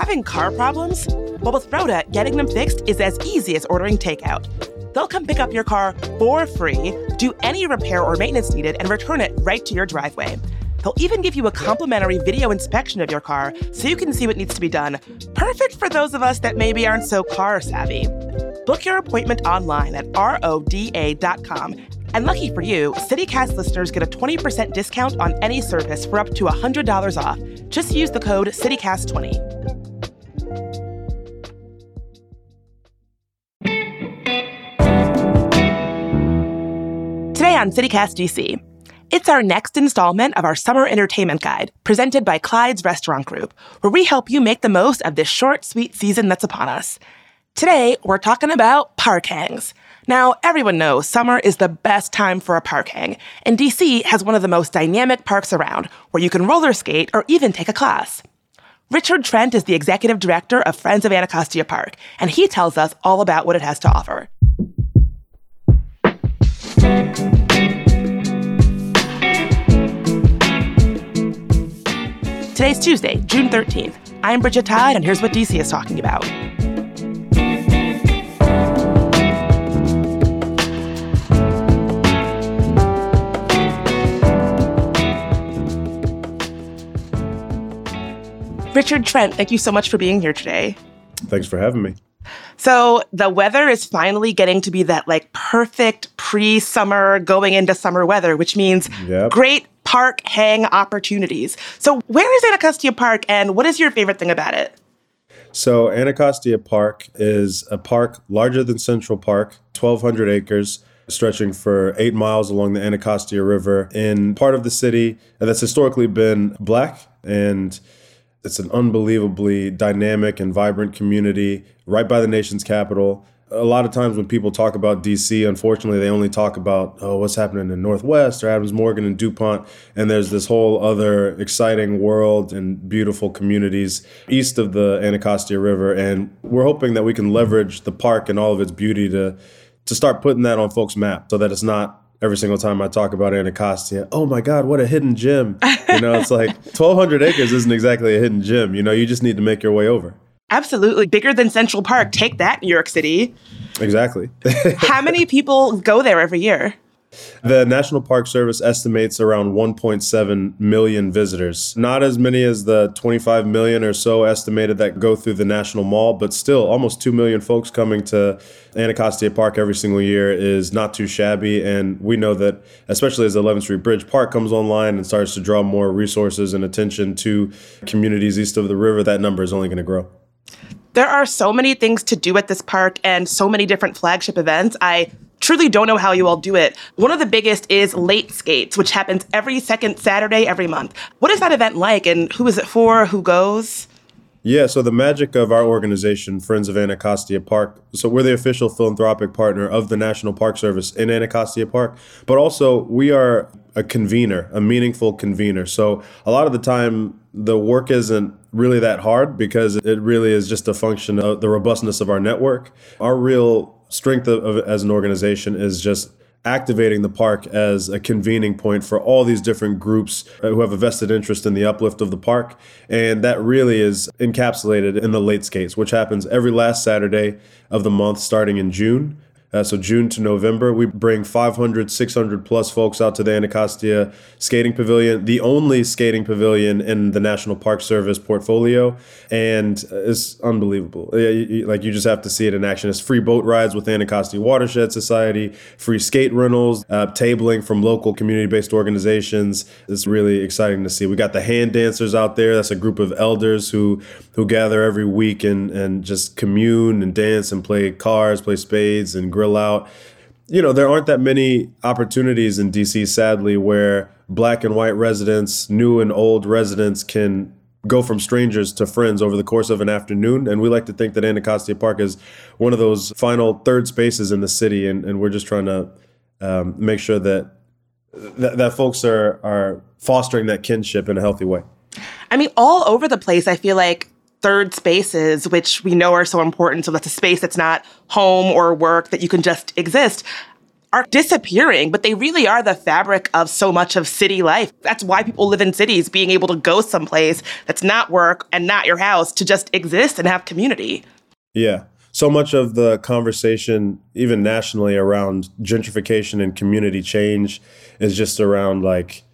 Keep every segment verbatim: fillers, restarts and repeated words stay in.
Having car problems? Well, with Roda, getting them fixed is as easy as ordering takeout. They'll come pick up your car for free, do any repair or maintenance needed, and return it right to your driveway. They'll even give you a complimentary video inspection of your car so you can see what needs to be done. Perfect for those of us that maybe aren't so car savvy. Book your appointment online at roda dot com. And lucky for you, CityCast listeners get a twenty percent discount on any service for up to one hundred dollars off. Just use the code CityCast twenty. Today on CityCast D C, it's our next installment of our Summer Entertainment Guide, presented by Clyde's Restaurant Group, where we help you make the most of this short, sweet season that's upon us. Today, we're talking about park hangs. Now, everyone knows summer is the best time for a park hang, and D C has one of the most dynamic parks around, where you can roller skate or even take a class. Richard Trent is the executive director of Friends of Anacostia Park, and he tells us all about what it has to offer. Today's Tuesday, June thirteenth. I'm Bridget Todd, and here's what D C is talking about. Richard Trent, thank you so much for being here today. Thanks for having me. So the weather is finally getting to be that like perfect pre-summer going into summer weather, which means yep. great park hang opportunities. So where is Anacostia Park and what is your favorite thing about it? So Anacostia Park is a park larger than Central Park, twelve hundred acres, stretching for eight miles along the Anacostia River in part of the city that's historically been Black, and it's an unbelievably dynamic and vibrant community right by the nation's capital. A lot of times when people talk about D C, unfortunately, they only talk about, oh, what's happening in Northwest or Adams Morgan and DuPont. And there's this whole other exciting world and beautiful communities east of the Anacostia River. And we're hoping that we can leverage the park and all of its beauty to, to start putting that on folks' map so that it's not every single time I talk about Anacostia, oh my God, what a hidden gem. You know, it's like twelve hundred acres isn't exactly a hidden gem. You know, you just need to make your way over. Absolutely. Bigger than Central Park. Take that, New York City. Exactly. How many people go there every year? The National Park Service estimates around one point seven million visitors. Not as many as the twenty-five million or so estimated that go through the National Mall, but still almost two million folks coming to Anacostia Park every single year is not too shabby. And we know that, especially as the eleventh street Bridge Park comes online and starts to draw more resources and attention to communities east of the river, that number is only going to grow. There are so many things to do at this park and so many different flagship events. I truly don't know how you all do it. One of the biggest is Late Skates, which happens every second Saturday every month. What is that event like and who is it for? Who goes? Yeah, so the magic of our organization, Friends of Anacostia Park, so we're the official philanthropic partner of the National Park Service in Anacostia Park, but also we are a convener, a meaningful convener. So a lot of the time, the work isn't really that hard because it really is just a function of the robustness of our network. Our real strength of, of as an organization is just activating the park as a convening point for all these different groups who have a vested interest in the uplift of the park. And that really is encapsulated in the Late Skates, which happens every last Saturday of the month starting in June. Uh, so June to November, we bring five hundred, six hundred plus folks out to the Anacostia Skating Pavilion, the only skating pavilion in the National Park Service portfolio. And it's unbelievable. Yeah, you, like you just have to see it in action. It's free boat rides with the Anacostia Watershed Society, free skate rentals, uh, tabling from local community-based organizations. It's really exciting to see. We got the hand dancers out there. That's a group of elders who who gather every week and, and just commune and dance and play cards, play spades and grill out. You know, there aren't that many opportunities in D C, sadly, where Black and white residents, new and old residents can go from strangers to friends over the course of an afternoon. And we like to think that Anacostia Park is one of those final third spaces in the city. And, and we're just trying to um, make sure that, that that folks are are fostering that kinship in a healthy way. I mean, all over the place, I feel like third spaces, which we know are so important. So that's a space that's not home or work that you can just exist, are disappearing, but they really are the fabric of so much of city life. That's why people live in cities, being able to go someplace that's not work and not your house to just exist and have community. Yeah. So much of the conversation, even nationally, around gentrification and community change is just around like,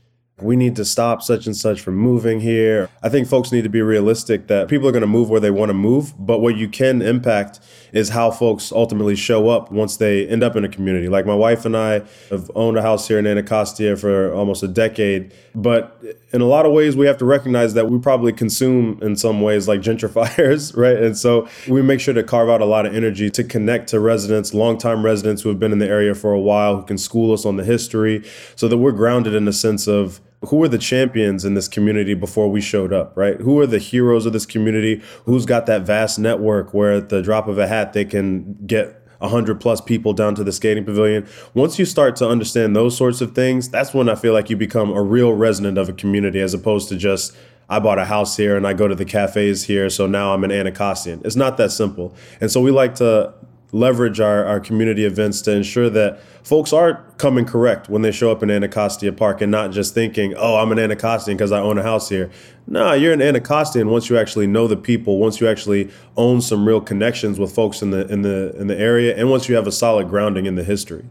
we need to stop such and such from moving here. I think folks need to be realistic that people are going to move where they want to move. But what you can impact is how folks ultimately show up once they end up in a community. Like my wife and I have owned a house here in Anacostia for almost a decade. But in a lot of ways, we have to recognize that we probably consume in some ways like gentrifiers, right? And so we make sure to carve out a lot of energy to connect to residents, longtime residents who have been in the area for a while, who can school us on the history so that we're grounded in the sense of who were the champions in this community before we showed up, right? Who are the heroes of this community? Who's got that vast network where at the drop of a hat, they can get one hundred plus people down to the skating pavilion? Once you start to understand those sorts of things, that's when I feel like you become a real resident of a community as opposed to just, I bought a house here and I go to the cafes here, so now I'm an Anacostian. It's not that simple. And so we like to leverage our, our community events to ensure that folks are coming correct when they show up in Anacostia Park and not just thinking, oh, I'm an Anacostian because I own a house here. No, you're an Anacostian once you actually know the people, once you actually own some real connections with folks in the in the in the area, and once you have a solid grounding in the history.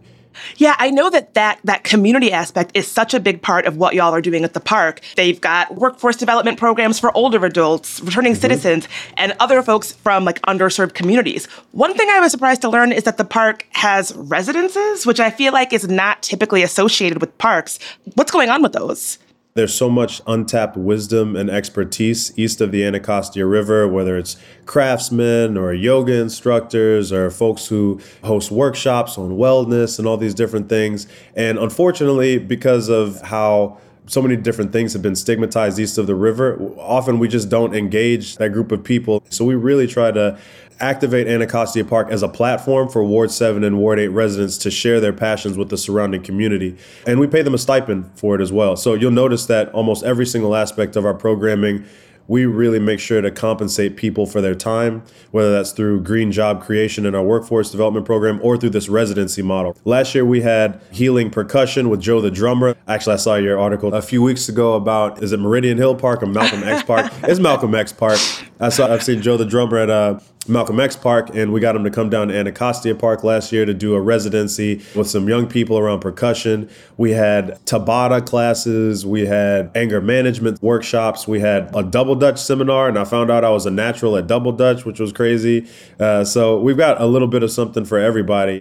Yeah, I know that, that that community aspect is such a big part of what y'all are doing at the park. They've got workforce development programs for older adults, returning mm-hmm. citizens, and other folks from like underserved communities. One thing I was surprised to learn is that the park has residences, which I feel like is not typically associated with parks. What's going on with those? There's so much untapped wisdom and expertise east of the Anacostia River, whether it's craftsmen or yoga instructors or folks who host workshops on wellness and all these different things. And unfortunately, because of how so many different things have been stigmatized east of the river, often we just don't engage that group of people. So we really try to activate Anacostia Park as a platform for Ward seven and Ward eight residents to share their passions with the surrounding community. And we pay them a stipend for it as well. So you'll notice that almost every single aspect of our programming, we really make sure to compensate people for their time, whether that's through green job creation in our workforce development program or through this residency model. Last year, we had healing percussion with Joe the drummer. Actually, I saw your article a few weeks ago about, is it Meridian Hill Park or Malcolm X Park? It's Malcolm X Park. I saw, I've seen Joe the drummer at uh, Malcolm X Park, and we got him to come down to Anacostia Park last year to do a residency with some young people around percussion. We had Tabata classes. We had anger management workshops. We had a double Dutch seminar, and I found out I was a natural at double Dutch, which was crazy. Uh, so we've got a little bit of something for everybody.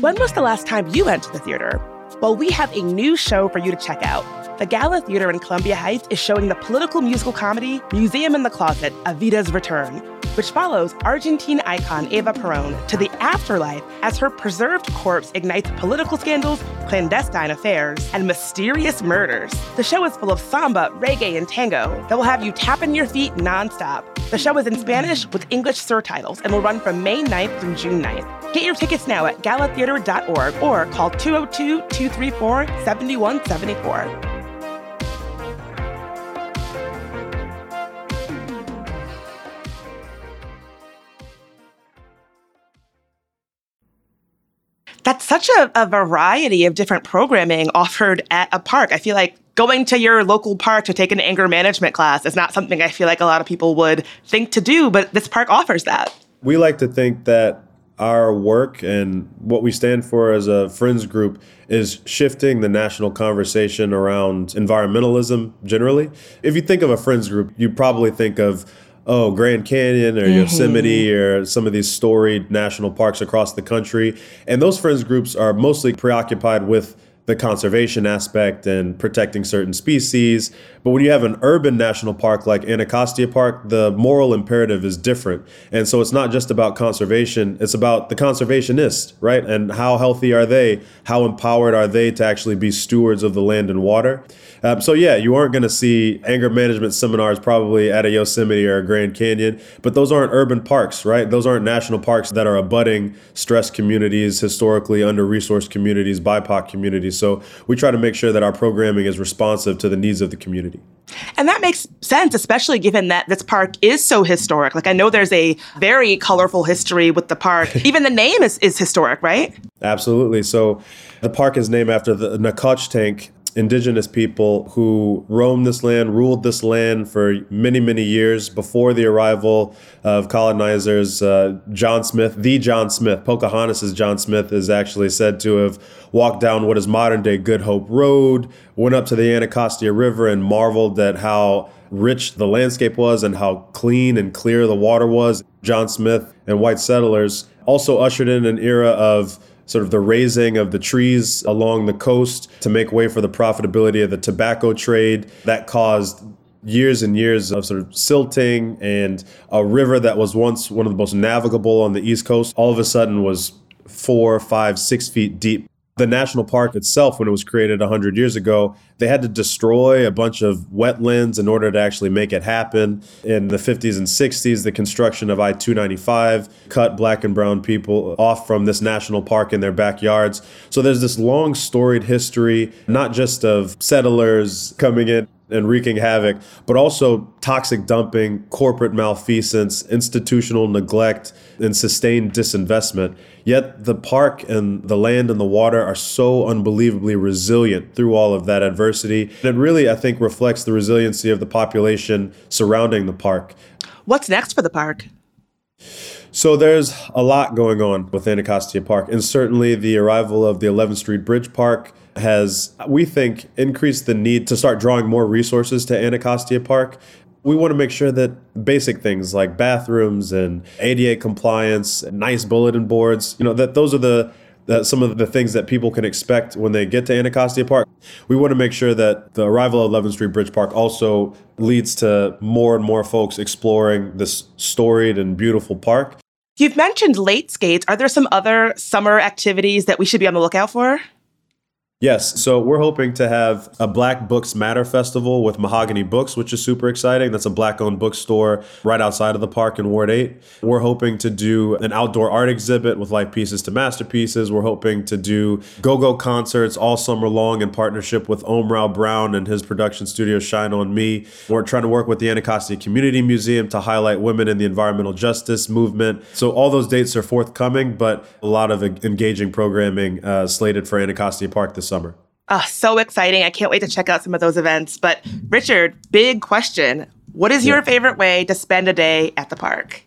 When was the last time you went to the theater? Well, we have a new show for you to check out. The Gala Theater in Columbia Heights is showing the political musical comedy Museum in the Closet, A Vida's Return, which follows Argentine icon Eva Perón to the afterlife as her preserved corpse ignites political scandals, clandestine affairs, and mysterious murders. The show is full of samba, reggae, and tango that will have you tapping your feet nonstop. The show is in Spanish with English surtitles and will run from May ninth through June ninth. Get your tickets now at gala theater dot org or call two oh two, two three four, seven one seven four. That's such a, a variety of different programming offered at a park. I feel like going to your local park to take an anger management class is not something I feel like a lot of people would think to do, but this park offers that. We like to think that our work and what we stand for as a Friends group is shifting the national conversation around environmentalism generally. If you think of a Friends group, you probably think of oh, Grand Canyon or Yosemite mm-hmm. or some of these storied national parks across the country. And those Friends groups are mostly preoccupied with the conservation aspect and protecting certain species. But when you have an urban national park like Anacostia Park, the moral imperative is different. And so it's not just about conservation, it's about the conservationist, right? And how healthy are they? How empowered are they to actually be stewards of the land and water? Um, so yeah, you aren't gonna see anger management seminars probably at a Yosemite or a Grand Canyon, but those aren't urban parks, right? Those aren't national parks that are abutting stressed communities, historically under-resourced communities, B I P O C communities. communities. So we try to make sure that our programming is responsive to the needs of the community. And that makes sense, especially given that this park is so historic. Like, I know there's a very colorful history with the park. Even the name is, is historic, right? Absolutely. So the park is named after the Nacotchtank indigenous people who roamed this land, ruled this land for many, many years before the arrival of colonizers. Uh, John Smith, the John Smith, Pocahontas's John Smith is actually said to have walked down what is modern day Good Hope Road, went up to the Anacostia River and marveled at how rich the landscape was and how clean and clear the water was. John Smith and white settlers also ushered in an era of sort of the raising of the trees along the coast to make way for the profitability of the tobacco trade. That caused years and years of sort of silting, and a river that was once one of the most navigable on the East Coast all of a sudden was four, five, six feet deep. The national park itself, when it was created one hundred years ago, they had to destroy a bunch of wetlands in order to actually make it happen. In the fifties and sixties, the construction of I two ninety-five cut Black and brown people off from this national park in their backyards. So there's this long storied history, not just of settlers coming in and wreaking havoc, but also toxic dumping, corporate malfeasance, institutional neglect, and sustained disinvestment. Yet the park and the land and the water are so unbelievably resilient through all of that adversity. And it really, I think, reflects the resiliency of the population surrounding the park. What's next for the park? So there's a lot going on with Anacostia Park, and certainly the arrival of the eleventh Street Bridge Park has, we think, increased the need to start drawing more resources to Anacostia Park. We want to make sure that basic things like bathrooms and A D A compliance, and nice bulletin boards, you know, that those are the that some of the things that people can expect when they get to Anacostia Park. We want to make sure that the arrival of eleventh Street Bridge Park also leads to more and more folks exploring this storied and beautiful park. You've mentioned Late Skates. Are there some other summer activities that we should be on the lookout for? Yes. So we're hoping to have a Black Books Matter Festival with Mahogany Books, which is super exciting. That's a Black-owned bookstore right outside of the park in Ward eight. We're hoping to do an outdoor art exhibit with Life Pieces to Masterpieces. We're hoping to do go-go concerts all summer long in partnership with Omrao Brown and his production studio Shine On Me. We're trying to work with the Anacostia Community Museum to highlight women in the environmental justice movement. So all those dates are forthcoming, but a lot of engaging programming uh, slated for Anacostia Park this summer. Summer. Oh, so exciting. I can't wait to check out some of those events. But Richard, big question. What is your yeah. favorite way to spend a day at the park?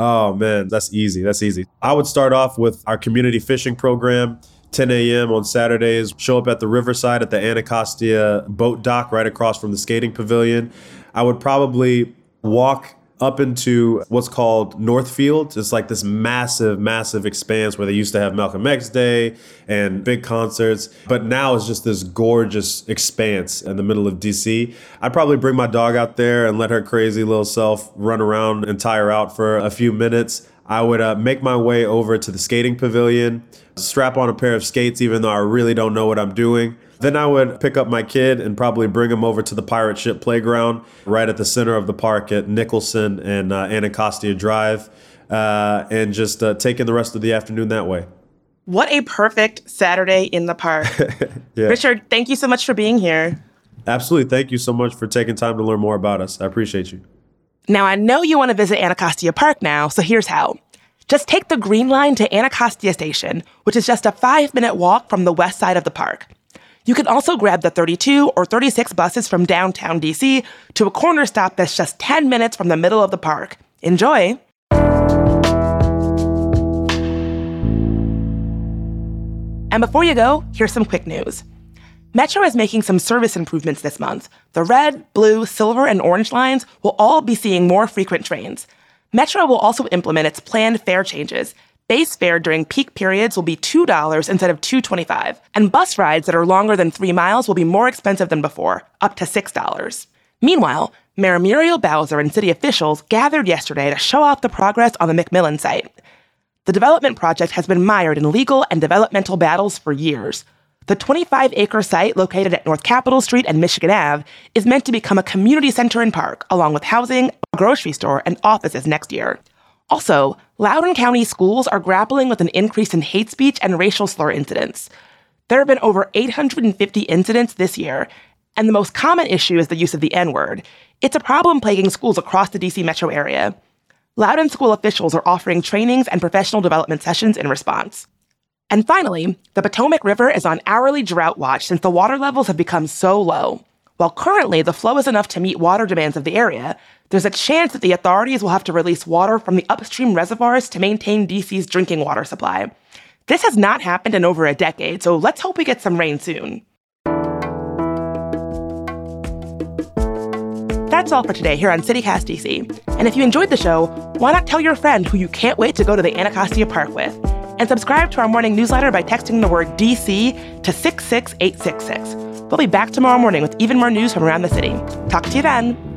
Oh, man, that's easy. That's easy. I would start off with our community fishing program, ten a.m. on Saturdays. Show up at the riverside at the Anacostia boat dock right across from the skating pavilion. I would probably walk up into what's called Northfield. It's like this massive, massive expanse where they used to have Malcolm X Day and big concerts, but now it's just this gorgeous expanse in the middle of D C. I'd probably bring my dog out there and let her crazy little self run around and tire out for a few minutes. I would uh, make my way over to the skating pavilion, strap on a pair of skates even though I really don't know what I'm doing. Then I would pick up my kid and probably bring him over to the pirate ship playground right at the center of the park at Nicholson and uh, Anacostia Drive uh, and just uh, take in the rest of the afternoon that way. What a perfect Saturday in the park. yeah. Richard, thank you so much for being here. Absolutely. Thank you so much for taking time to learn more about us. I appreciate you. Now, I know you want to visit Anacostia Park now, so here's how. Just take the Green Line to Anacostia Station, which is just a five-minute walk from the west side of the park. You can also grab the thirty-two or thirty-six buses from downtown D C to a corner stop that's just ten minutes from the middle of the park. Enjoy! And before you go, here's some quick news. Metro is making some service improvements this month. The red, blue, silver, and orange lines will all be seeing more frequent trains. Metro will also implement its planned fare changes. Base fare during peak periods will be two dollars instead of two dollars and twenty-five cents, and bus rides that are longer than three miles will be more expensive than before, up to six dollars. Meanwhile, Mayor Muriel Bowser and city officials gathered yesterday to show off the progress on the McMillan site. The development project has been mired in legal and developmental battles for years. The twenty-five acre site located at North Capitol Street and Michigan Avenue is meant to become a community center and park, along with housing, a grocery store, and offices next year. Also, Loudoun County schools are grappling with an increase in hate speech and racial slur incidents. There have been over eight hundred fifty incidents this year, and the most common issue is the use of the N-word. It's a problem plaguing schools across the D C metro area. Loudoun school officials are offering trainings and professional development sessions in response. And finally, the Potomac River is on hourly drought watch since the water levels have become so low. While currently the flow is enough to meet water demands of the area, there's a chance that the authorities will have to release water from the upstream reservoirs to maintain D C's drinking water supply. This has not happened in over a decade, so let's hope we get some rain soon. That's all for today here on CityCast D C. And if you enjoyed the show, why not tell your friend who you can't wait to go to the Anacostia Park with? And subscribe to our morning newsletter by texting the word D C to six six eight six six. We'll be back tomorrow morning with even more news from around the city. Talk to you then.